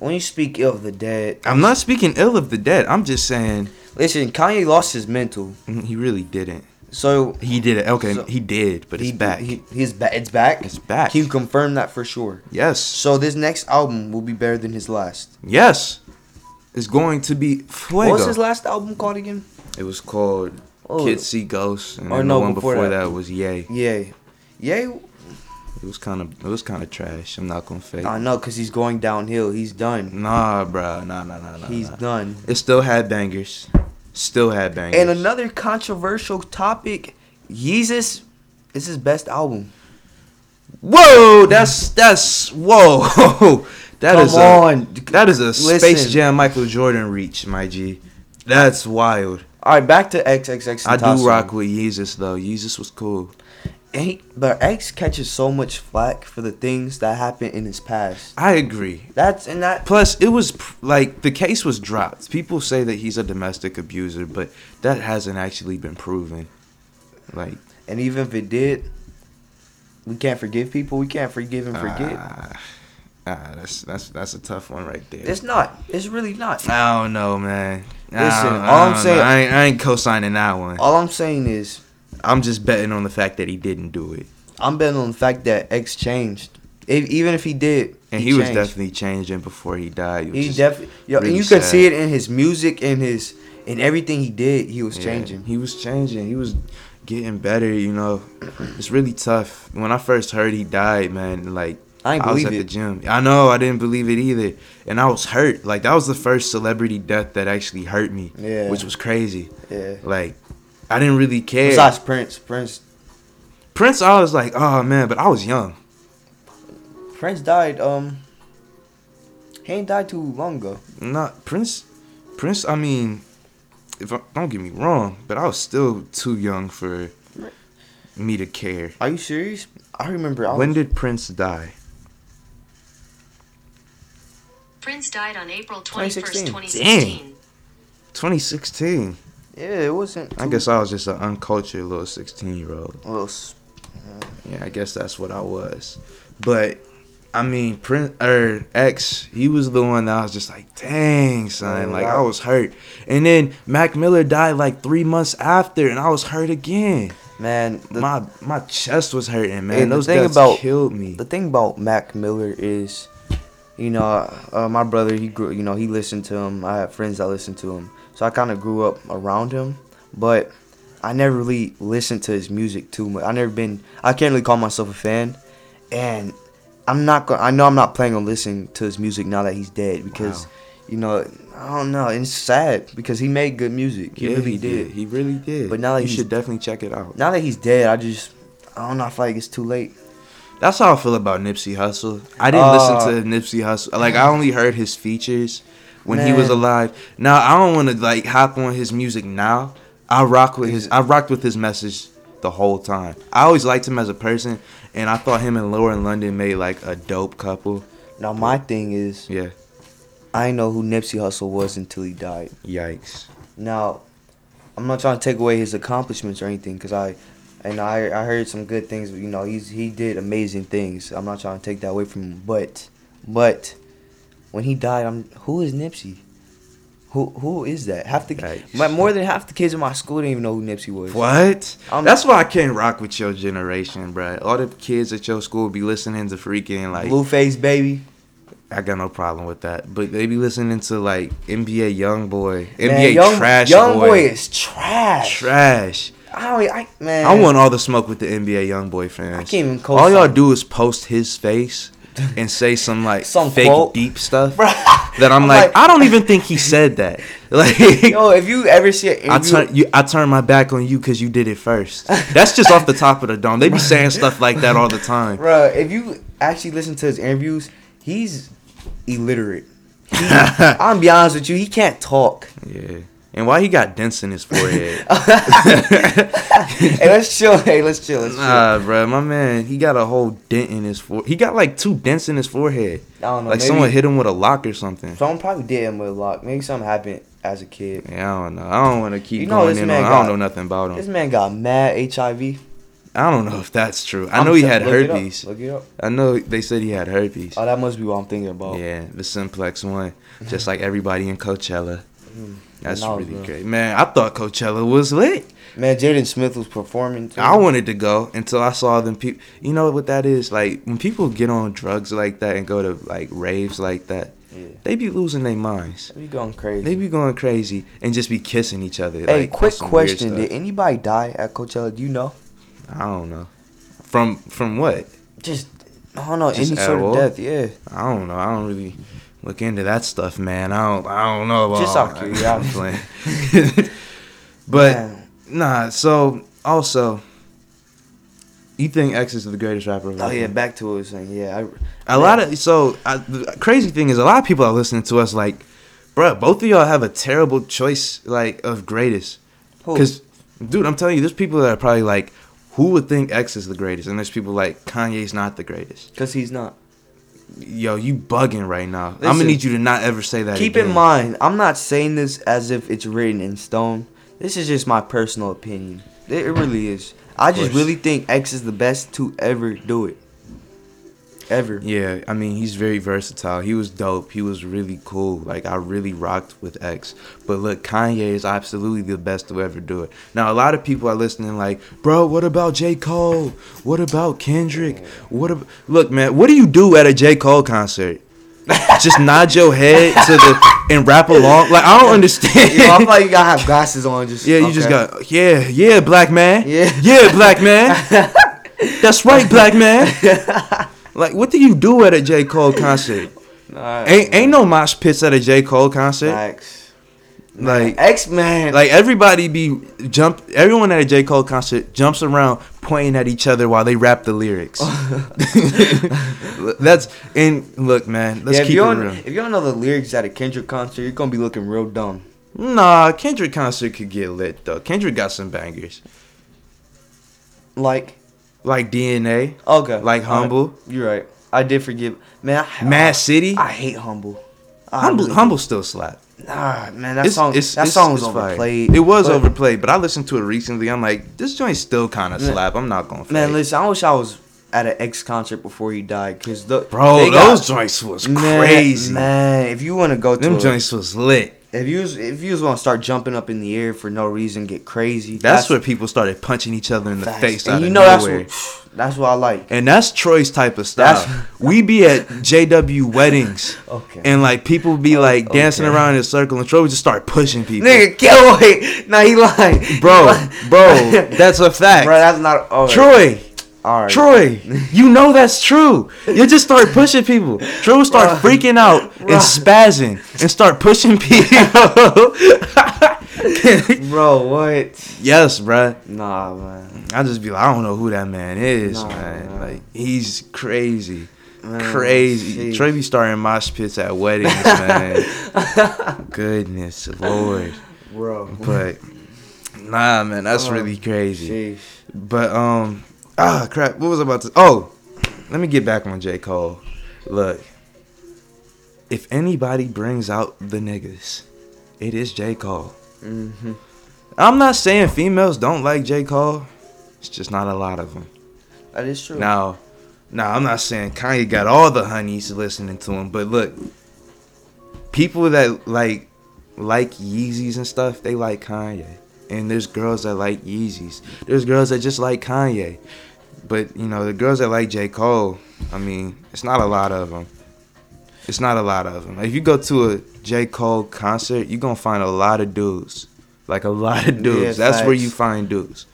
When you speak ill of the dead. I'm not speaking ill of the dead. I'm just saying. Listen, Kanye lost his mental. He really didn't. So he did it. Okay, he did, but it's back. It's back. It's back. He confirmed that for sure. Yes. So this next album will be better than his last. Yes, it's going to be. Fuego. What was his last album called again? It was called Kids See Ghosts, and then the one before that was Yay. Yay. It was kind of trash. I'm not gonna fake. I know, cause he's going downhill. He's done. Nah, bro. Nah. He's done. It still had bangers. And another controversial topic, Yeezus is his best album. Whoa, whoa. That is a Space Jam Michael Jordan reach, my G. That's wild. All right, back to XXXTentacion. I do rock with Yeezus though. Yeezus was cool. But X catches so much flack for the things that happened in his past. I agree. Plus, it was like the case was dropped. People say that he's a domestic abuser, but that hasn't actually been proven. Like, and even if it did, we can't forgive people. We can't forgive and forget. That's a tough one right there. It's not. It's really not. I don't know, man. Listen, all I'm saying, I ain't co-signing that one. All I'm saying is. I'm just betting on the fact that he didn't do it. I'm betting on the fact that X changed. Even if he did, and he was definitely changing before he died. He definitely, really, and you could see it in his music, in everything he did. He was changing. He was changing. He was getting better. You know, it's really tough. When I first heard he died, man, like I was at the gym. I know I didn't believe it either, and I was hurt. Like that was the first celebrity death that actually hurt me, which was crazy. Yeah, like. I didn't really care. Besides Prince, I was like, oh man, but I was young. Prince died. He ain't died too long ago. Prince. I mean, don't get me wrong, but I was still too young for me to care. Are you serious? I remember. When did Prince die? Prince died on April 21st, 2016. Dang. 2016. Yeah, it wasn't. I guess I was just an uncultured little 16-year-old. Yeah, I guess that's what I was. But I mean, Prince or X, he was the one that I was just like, dang, son, like I was hurt. And then Mac Miller died like 3 months after, and I was hurt again. Man, my chest was hurting, man. Those deaths killed me. The thing about Mac Miller is, you know, my brother, he grew, you know, he listened to him. I had friends that listened to him, so I kind of grew up around him, but I never really listened to his music too much. I can't really call myself a fan, and I know I'm not planning on listening to his music now that he's dead because, you know, I don't know. It's sad because he made good music. He really did. He really did. But now that you should definitely check it out. Now that he's dead, I don't know. I feel like it's too late. That's how I feel about Nipsey Hussle. I didn't listen to Nipsey Hussle. Like, I only heard his features when he was alive. Now, I don't want to, like, hop on his music now. I rocked with his message the whole time. I always liked him as a person, and I thought him and Lauren London made like a dope couple. Now my thing is, I didn't know who Nipsey Hussle was until he died. Yikes! Now, I'm not trying to take away his accomplishments or anything, cause I heard some good things. You know, he did amazing things. I'm not trying to take that away from him, but when he died, who is Nipsey? Who is that? More than half the kids in my school didn't even know who Nipsey was. What? That's why I can't rock with your generation, bro. All the kids at your school be listening to freaking like Blueface Baby. I got no problem with that, but they be listening to like NBA Youngboy, NBA Trash Boy. Youngboy is trash. Trash. I want all the smoke with the NBA Youngboy fans. I can't even all y'all do is post his face and say some like some fake quote, deep stuff that I'm like, I don't even think he said that. Like, yo, if you ever see it, I turn my back on you because you did it first. That's just off the top of the dome. They be saying stuff like that all the time, bro. If you actually listen to his interviews, he's illiterate. I'm gonna be honest with you, he can't talk. Yeah. And why he got dents in his forehead? Hey, let's chill. Nah, bro, my man, he got a whole dent in his forehead. He got like two dents in his forehead. I don't know. Like someone hit him with a lock or something. Someone probably did him with a lock. Maybe something happened as a kid. Yeah, I don't know. I don't want to keep going in on. I don't know nothing about him. This man got mad HIV. I don't know if that's true. I know he had herpes. Look it up. I know they said he had herpes. Oh, that must be what I'm thinking about. Yeah, the Simplex one, just like everybody in Coachella. That's really great. Man, I thought Coachella was lit. Man, Jaden Smith was performing too. I wanted to go until I saw them people. You know what that is? Like, when people get on drugs like that and go to, like, raves like that, they be losing their minds. They be going crazy. And just be kissing each other. Hey, like, quick question. Did anybody die at Coachella? Do you know? I don't know. From what? Just, I don't know, just any sort of death, I don't know. I don't really look into that stuff, man. I don't know about. Just out of curiosity. But nah. So also, you think X is the greatest rapper? Right? Oh yeah, back to what I was saying. Yeah, the crazy thing is a lot of people are listening to us like, bro, both of y'all have a terrible choice like of greatest. Who? Because, dude, I'm telling you, there's people that are probably like, who would think X is the greatest? And there's people like Kanye's not the greatest because he's not. Yo, you bugging right now. Listen, I'm gonna need you to not ever say that again. Keep in mind, I'm not saying this as if it's written in stone. This is just my personal opinion. It really is. I just really think X is the best to ever do it. Ever. Yeah, I mean, he's very versatile. He was dope. He was really cool. Like, I really rocked with X. But look, Kanye is absolutely the best to ever do it. Now, a lot of people are listening like, bro, what about J. Cole? What about Kendrick? Look, man, what do you do at a J. Cole concert? Just nod your head and rap along? Like, I don't understand. Yo, I feel like you gotta have glasses on. Black man. Yeah, black man. That's right, black man. Like, what do you do at a J. Cole concert? Ain't no mosh pits at a J. Cole concert. X-Man. Like, everybody everyone at a J. Cole concert jumps around pointing at each other while they rap the lyrics. Look, man, let's keep it real. If you don't know the lyrics at a Kendrick concert, you're going to be looking real dumb. Nah, Kendrick concert could get lit, though. Kendrick got some bangers. Like DNA. Okay. Like Humble. You're right. I did forgive. Man, Mad City. I hate Humble. Humble still slap. Nah, man, that song was overplayed. It was overplayed, but I listened to it recently. I'm like, this joint still kind of slap. I'm not gonna fake. Man, listen, I wish I was at an X concert before he died, cause those joints was crazy. Man, if you wanna go to them joints was lit. If you was gonna start jumping up in the air for no reason, get crazy. That's where people started punching each other in the face. And you know that's what I like. And that's Troy's type of style. We be at JW weddings, and like people be like dancing around in a circle, and Troy would just start pushing people. Nigga, wait, nah, he lying, bro. That's a fact, bro. That's not Troy. All right. Troy, you know that's true. You just start pushing people. Troy will start freaking out and spazzing and start pushing people. Bro, what? Yes, bro. Nah, man. I just be like, I don't know who that man is, man. Like, he's crazy. Man, crazy. Troy be starting mosh pits at weddings, man. Goodness, Lord. Bro. But, nah, man, that's really crazy. Jeez. But, ah, crap. What was I about to... Oh, let me get back on J. Cole. Look, if anybody brings out the niggas, it is J. Cole. Mm-hmm. I'm not saying females don't like J. Cole. It's just not a lot of them. That is true. Now, I'm not saying Kanye got all the honeys listening to him, but look, people that like Yeezys and stuff, they like Kanye. And there's girls that like Yeezys. There's girls that just like Kanye. But, you know, the girls that like J. Cole, I mean, it's not a lot of them. It's not a lot of them. If you go to a J. Cole concert, you're going to find a lot of dudes. Like, a lot of dudes. Yeah, that's where you find dudes.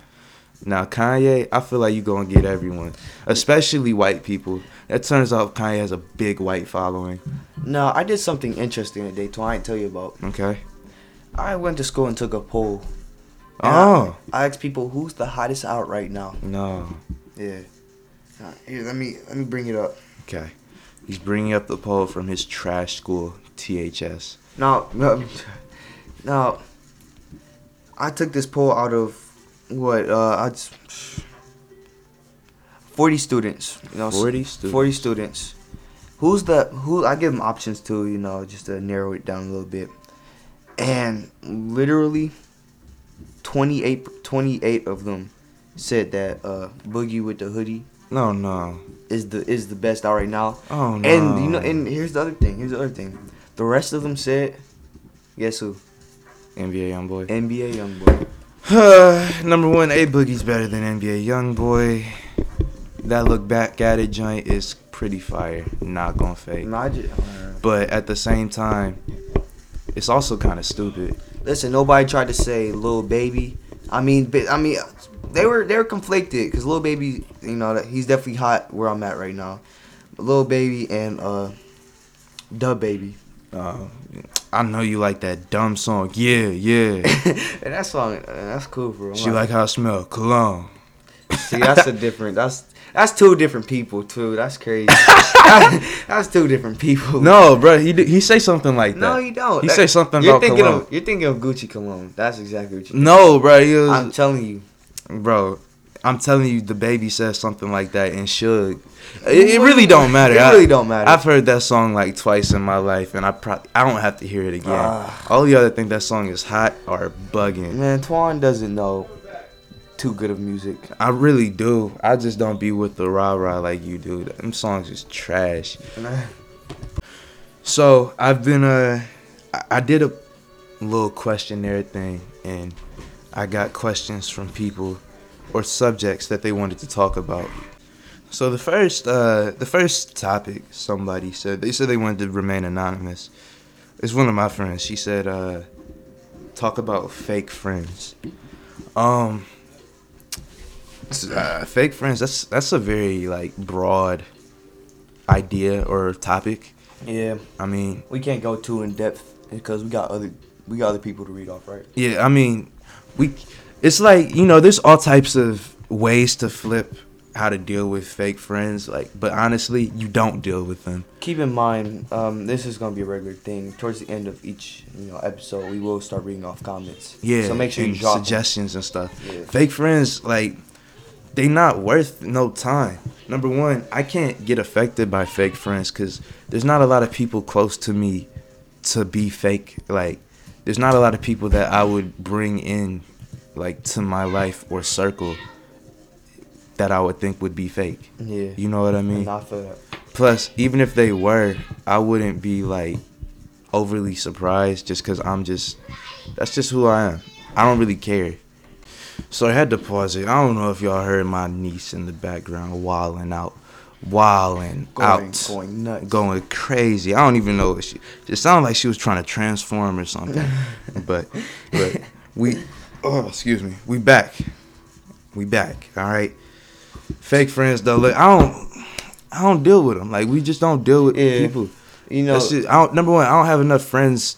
Now, Kanye, I feel like you're going to get everyone. Especially white people. That turns out Kanye has a big white following. No, I did something interesting today, too. I ain't tell you about. Okay. I went to school and took a poll. And I asked people, who's the hottest out right now? No. Yeah. All right, here, let me bring it up. Okay. He's bringing up the poll from his trash school, THS. Now, I took this poll out of, 40 students. You know, 40 students. I give them options too, you know, just to narrow it down a little bit. And literally... 28 of them said that Boogie with the Hoodie. No, no. Is the best out right now. Oh no. And you know, and here's the other thing. The rest of them said, guess who? NBA Youngboy. Number one, A Boogie's better than NBA Youngboy. That look back at it joint is pretty fire. Not gonna fake. But at the same time, it's also kind of stupid. Listen, nobody tried to say Lil Baby. I mean, they were conflicted because Lil Baby, you know, he's definitely hot where I'm at right now. But Lil Baby and Da Baby. I know you like that dumb song. Yeah. And that song, that's cool, bro. She like how I smell cologne. See, that's a different. That's two different people too. That's crazy. That's two different people. No, bro. He say something like that. No, he don't. He say something about cologne. You're thinking of Gucci cologne. That's exactly what you. No, bro. I'm telling you, bro. I'm telling you, the baby says something like that and Suge. It really don't matter. It really don't matter. I've heard that song like twice in my life, and I don't have to hear it again. All y'all that think that song is hot are bugging. Man, Twan doesn't know. Too good of music. I really do. I just don't be with the rah-rah like you do. Them songs is trash. So I did a little questionnaire thing, and I got questions from people or subjects that they wanted to talk about. So the first topic somebody said, they said they wanted to remain anonymous. It's one of my friends. She said, talk about fake friends. Fake friends, that's a very like broad idea or topic. Yeah, I mean, we can't go too in depth because we got other people to read off, right? Yeah, I mean, it's like, you know, there's all types of ways to flip how to deal with fake friends, like, but honestly, you don't deal with them. Keep in mind, this is gonna be a regular thing. Towards the end of each, you know, episode, we will start reading off comments. Yeah, so make sure you drop suggestions and stuff. Yeah. Fake friends, like. They not worth no time. Number one, I can't get affected by fake friends because there's not a lot of people close to me to be fake. Like, there's not a lot of people that I would bring in, like, to my life or circle that I would think would be fake. Yeah. You know what I mean? I feel that. Plus, even if they were, I wouldn't be, like, overly surprised just because that's just who I am. I don't really care. So I had to pause it. I don't know if y'all heard my niece in the background wilding out, going nuts, going crazy. I don't even know. It sounded like she was trying to transform or something. but we back. We back. All right. Fake friends though. Look, I don't deal with them. Like, we just don't deal with people. You know, number one, I don't have enough friends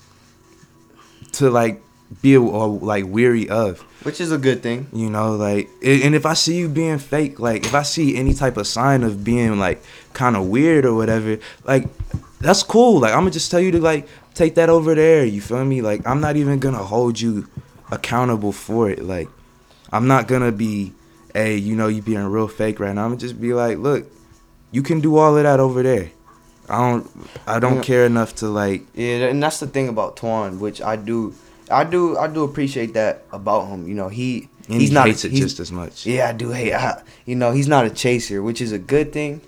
to like be weary of. Which is a good thing. You know, like, and if I see you being fake, like, if I see any type of sign of being, like, kind of weird or whatever, like, that's cool. Like, I'm going to just tell you to, like, take that over there. You feel me? Like, I'm not even going to hold you accountable for it. Like, I'm not going to be, hey, you know, you being real fake right now. I'm going to just be like, look, you can do all of that over there. I don't care enough to, like. Yeah, and that's the thing about Twan, which I do appreciate that about him. You know, he hates it just as much. Yeah, I do hate. You know, he's not a chaser, which is a good thing,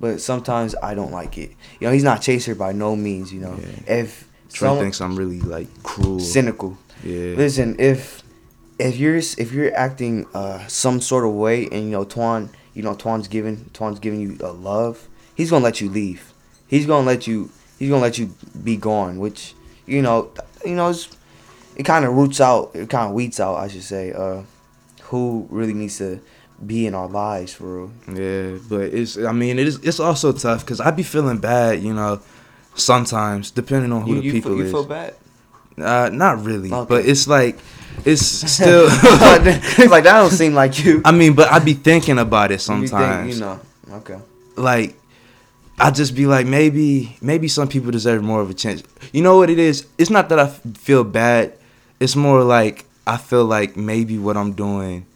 but sometimes I don't like it. You know, he's not a chaser by no means. You know, if Troy thinks I'm really like cruel, cynical. Yeah. Listen, if you're acting some sort of way, and you know Twan's giving you a love, he's gonna let you leave. He's gonna let you be gone. Which you know it's. It kind of weeds out, I should say, who really needs to be in our lives for real. Yeah, but it's also tough because I be feeling bad, you know, sometimes, depending on who the people is. You feel bad? Not really, okay. But it's like, it's still. It's like, that don't seem like you. I mean, but I be thinking about it sometimes. You know, okay. Like, I just be like, maybe some people deserve more of a chance. You know what it is? It's not that I feel bad. It's more like I feel like maybe what I'm doing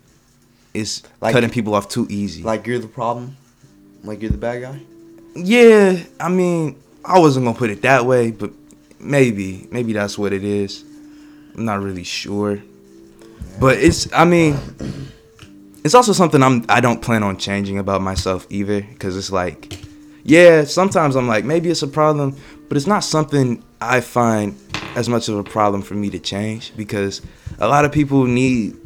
is like cutting people off too easy. Like you're the problem? Like you're the bad guy? Yeah. I mean, I wasn't going to put it that way, but maybe. Maybe that's what it is. I'm not really sure. Yeah. But it's also something I don't plan on changing about myself either, because it's like, yeah, sometimes I'm like, maybe it's a problem, but it's not something I find as much of a problem for me to change, because a lot of people need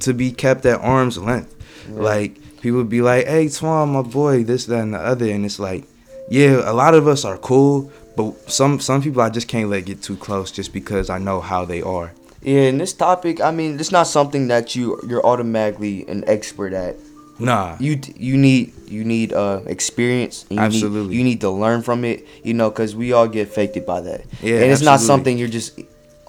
to be kept at arm's length. Yeah. Like, people be like, hey, Twan, my boy, this, that, and the other. And it's like, yeah, a lot of us are cool, but some people I just can't let get too close just because I know how they are. Yeah, and this topic, I mean, it's not something that you're automatically an expert at. Nah. You need experience. You absolutely. You need to learn from it, you know, because we all get faked by that. Yeah, and it's absolutely not something you're just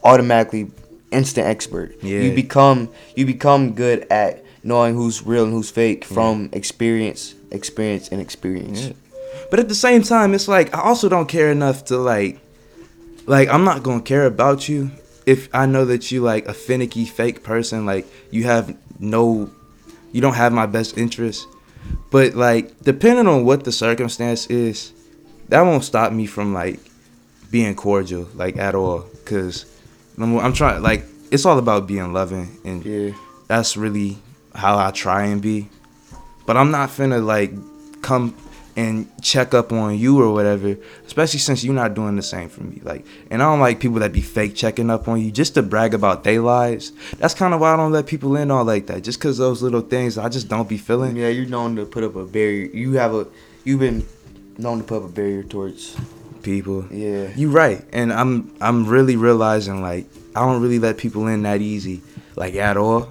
automatically instant expert. Yeah. You become good at knowing who's real and who's fake from experience. Yeah. But at the same time, it's like, I also don't care enough to like I'm not gonna care about you if I know that you like a finicky fake person. Like, you don't have my best interest. But, like, depending on what the circumstance is, that won't stop me from, like, being cordial, like, at all. Because I'm trying, like, it's all about being loving. And that's really how I try and be. But I'm not finna, like, come and check up on you or whatever, especially since you're not doing the same for me. Like, and I don't like people that be fake checking up on you just to brag about their lives. That's kind of why I don't let people in all like that, just because those little things I just don't be feeling. Yeah, you're known to put up a barrier. You've been known to put up a barrier towards people. Yeah, you're right. And I'm really realizing, like, I don't really let people in that easy, like, at all.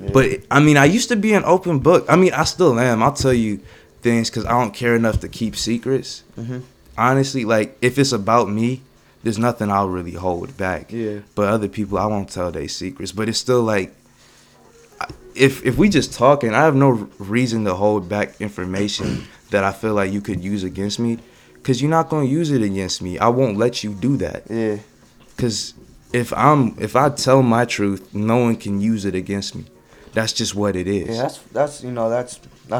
Yeah. But I mean, I used to be an open book. I mean, I still am. I'll tell you things because I don't care enough to keep secrets. Mm-hmm. Honestly, like, if it's about me, there's nothing I'll really hold back. Yeah. But other people, I won't tell their secrets. But it's still like, if we just talking, I have no reason to hold back information that I feel like you could use against me, because you're not gonna use it against me. I won't let you do that. Yeah. Because if I tell my truth, no one can use it against me. That's just what it is. Yeah, that's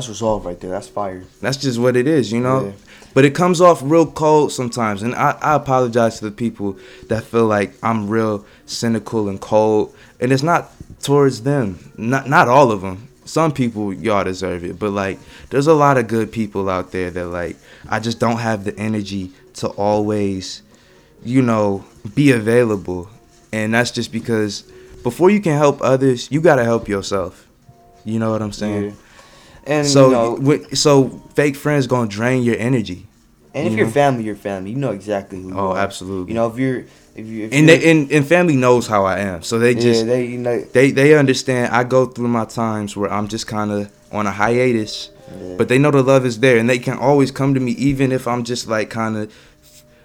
resolve right there. That's fire. That's just what it is, you know. Yeah. But it comes off real cold sometimes, and I apologize to the people that feel like I'm real cynical and cold, and it's not towards them. Not all of them. Some people, y'all deserve it, but like there's a lot of good people out there that like I just don't have the energy to always, you know, be available. And that's just because before you can help others, you gotta help yourself. You know what I'm saying? Yeah. And so, you know, so fake friends gonna drain your energy. And if you're family, you're family. You know exactly who you are. Oh, absolutely. You know, if family knows how I am, so they just they understand. I go through my times where I'm just kind of on a hiatus, but they know the love is there, and they can always come to me, even if I'm just like kind of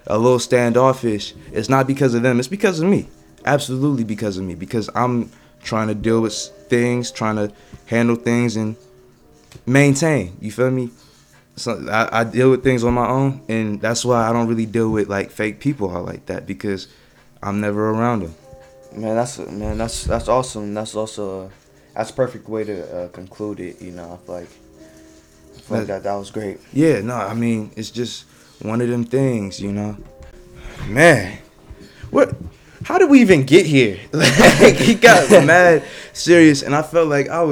a little standoffish. It's not because of them; it's because of me. Absolutely because of me, because I'm trying to deal with things, trying to handle things, and maintain. You feel me? So I deal with things on my own, and that's why I don't really deal with like fake people or like that, because I'm never around them. Man, that's awesome. That's also that's a perfect way to conclude it. You know, I feel like that was great. Yeah, no, I mean it's just one of them things. You know, man, what? How did we even get here? Like he got mad serious, and I felt like I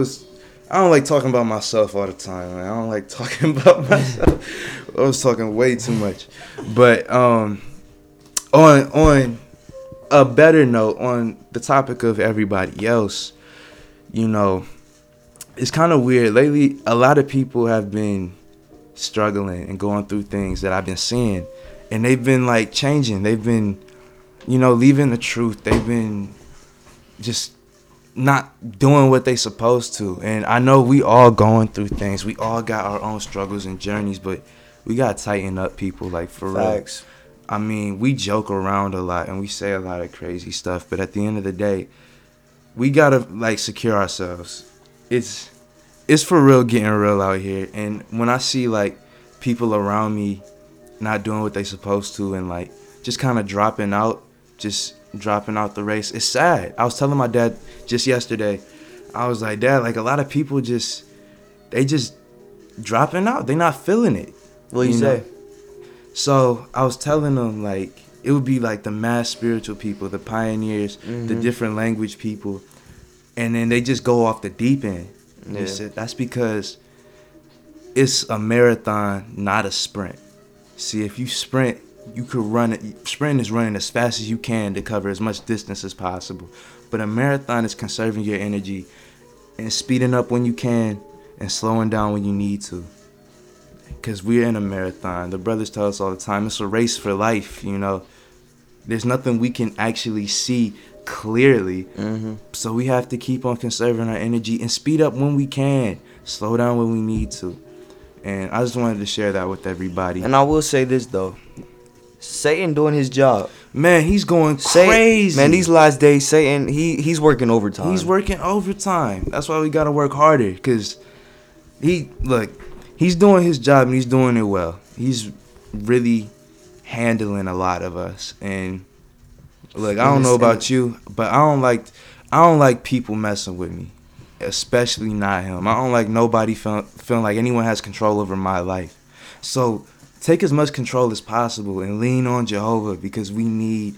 don't like talking about myself all the time, man. I don't like talking about myself. I was talking way too much. But on a better note, on the topic of everybody else, you know, it's kind of weird. Lately, a lot of people have been struggling and going through things that I've been seeing. And they've been, like, changing. They've been, you know, leaving the truth. They've been just not doing what they supposed to. And I know we all going through things. We all got our own struggles and journeys, but we got to tighten up, people, like, for real. I mean, we joke around a lot and we say a lot of crazy stuff, but at the end of the day, we got to, like, secure ourselves. It's for real getting real out here. And when I see, like, people around me not doing what they supposed to and, like, just kind of dropping out the race, it's sad. I was telling my dad just yesterday, I was like, Dad, like a lot of people just dropping out. They not feeling it. What do you say? So I was telling them, like, it would be like the mass spiritual people, the pioneers, the different language people, and then they just go off the deep end. Yeah. That's because it's a marathon, not a sprint. See, if you sprint, you could run it. Sprint is running as fast as you can to cover as much distance as possible. But a marathon is conserving your energy and speeding up when you can and slowing down when you need to. Because we're in a marathon. The brothers tell us all the time, it's a race for life, you know. There's nothing we can actually see clearly. So we have to keep on conserving our energy and speed up when we can, slow down when we need to. And I just wanted to share that with everybody. And I will say this, though. Satan doing his job. Man, he's going crazy. Man, these last days, Satan, he's working overtime. He's working overtime. That's why we got to work harder, because he's doing his job and he's doing it well. He's really handling a lot of us. And, look, I don't know about you, but I don't like people messing with me, especially not him. I don't like nobody feeling like anyone has control over my life. So take as much control as possible and lean on Jehovah, because we need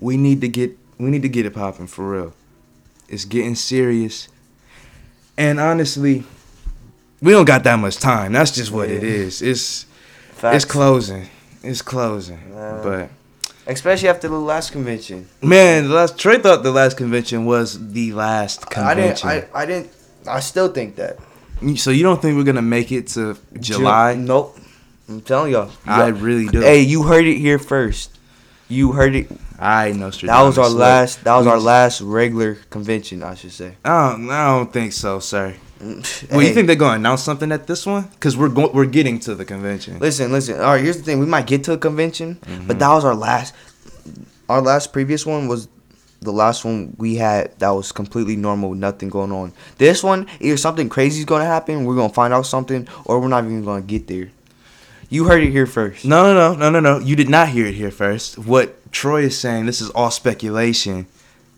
to get it popping for real. It's getting serious. And honestly, we don't got that much time. That's just what it is. It's closing. But especially after the last convention. Man, Troy thought the last convention was the last convention. I still think that. So you don't think we're gonna make it to July? Nope. I'm telling y'all. I really do. Hey, you heard it here first. You heard it. I know. That was our last regular convention, I should say. I don't think so, sir. Well, you think they're gonna announce something at this one? Because we're getting to the convention. Listen. All right, here's the thing. We might get to a convention, but that was our last. Our last previous one was the last one we had that was completely normal with nothing going on. This one, either something crazy is gonna happen, we're gonna find out something, or we're not even gonna get there. You heard it here first. No. You did not hear it here first. What Troy is saying, this is all speculation,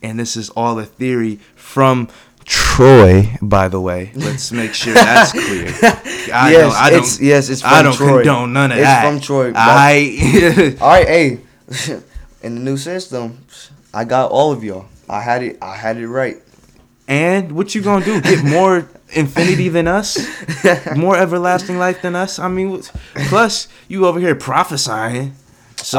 and this is all a theory from Troy, by the way. Let's make sure that's clear. I don't condone none of that. It's from Troy. All right, hey. In the new system, I got all of y'all. I had it right. And what you gonna do? Get more infinity than us? More everlasting life than us? I mean, plus you over here prophesying. So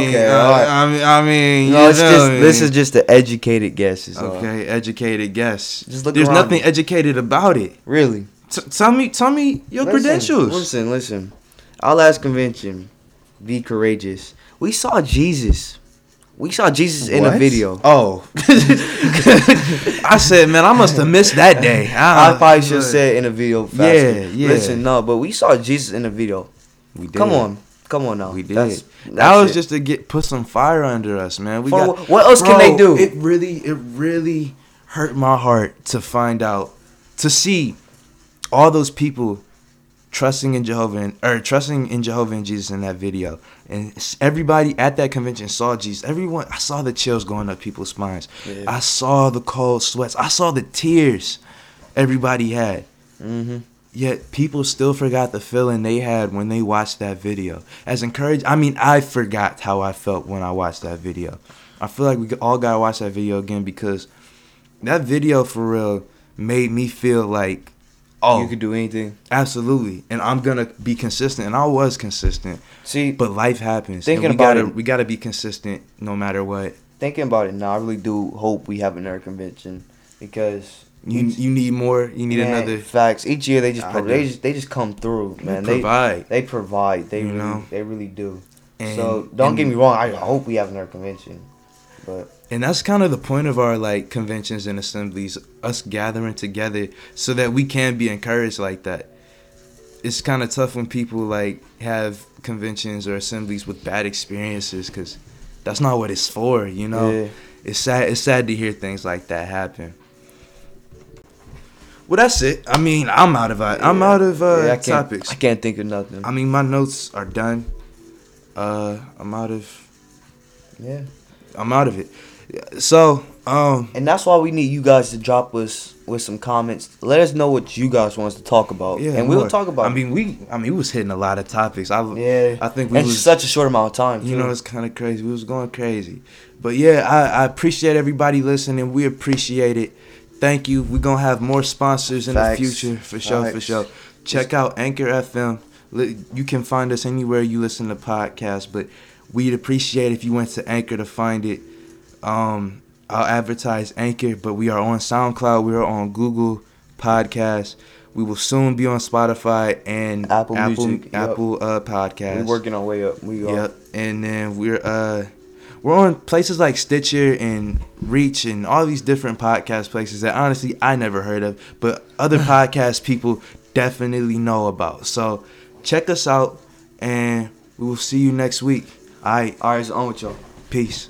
this is just an educated guess. Okay, educated guess. Just look. There's nothing educated about it. Really? Tell me your credentials. Listen. Our last convention, be courageous. We saw Jesus. In a video. Oh. I said, man, I must have missed that day. I probably should have said in a video faster. Yeah. Listen, no, but we saw Jesus in a video. We did. Come on now. We did. That was just to put some fire under us, man. What else can they do? It really hurt my heart to find out, to see all those people trusting in Jehovah and Jesus in that video. And everybody at that convention saw Jesus. Everyone, I saw the chills going up people's spines. Yeah. I saw the cold sweats. I saw the tears everybody had. Mm-hmm. Yet people still forgot the feeling they had when they watched that video. I forgot how I felt when I watched that video. I feel like we all gotta watch that video again, because that video for real made me feel like, oh, you could do anything. Absolutely. And I'm going to be consistent. And I was consistent. See, but life happens. We got to be consistent no matter what. Thinking about it now, I really do hope we have another convention, because you need more. You need another. Facts. Each year they just they just come through, man. They provide. They really do. And, so don't get me wrong, I hope we have another convention. But and that's kind of the point of our conventions and assemblies, us gathering together so that we can be encouraged like that. It's kind of tough when people have conventions or assemblies with bad experiences, because that's not what it's for, you know. Yeah. It's sad to hear things like that happen. Well, that's it. I mean, I'm out of topics. I can't think of nothing. I mean, my notes are done. I'm out of it. So, and that's why we need you guys to drop us with some comments. Let us know what you guys want us to talk about. Yeah, and we'll talk about it. I mean, we was hitting a lot of topics. I think we was such a short amount of time. You know, it's kind of crazy. We was going crazy. But yeah, I appreciate everybody listening. We appreciate it. Thank you. We're going to have more sponsors in the future for sure. Check out Anchor FM. You can find us anywhere you listen to podcasts, but we'd appreciate if you went to Anchor to find it. I'll advertise Anchor, but we are on SoundCloud. We are on Google Podcasts. We will soon be on Spotify and Apple Music. Apple Podcasts. We're working our way up. Yep. And then we're on places like Stitcher and Reach and all these different podcast places that honestly I never heard of, but other podcast people definitely know about. So check us out, and we will see you next week. All right, it's on with y'all. Peace.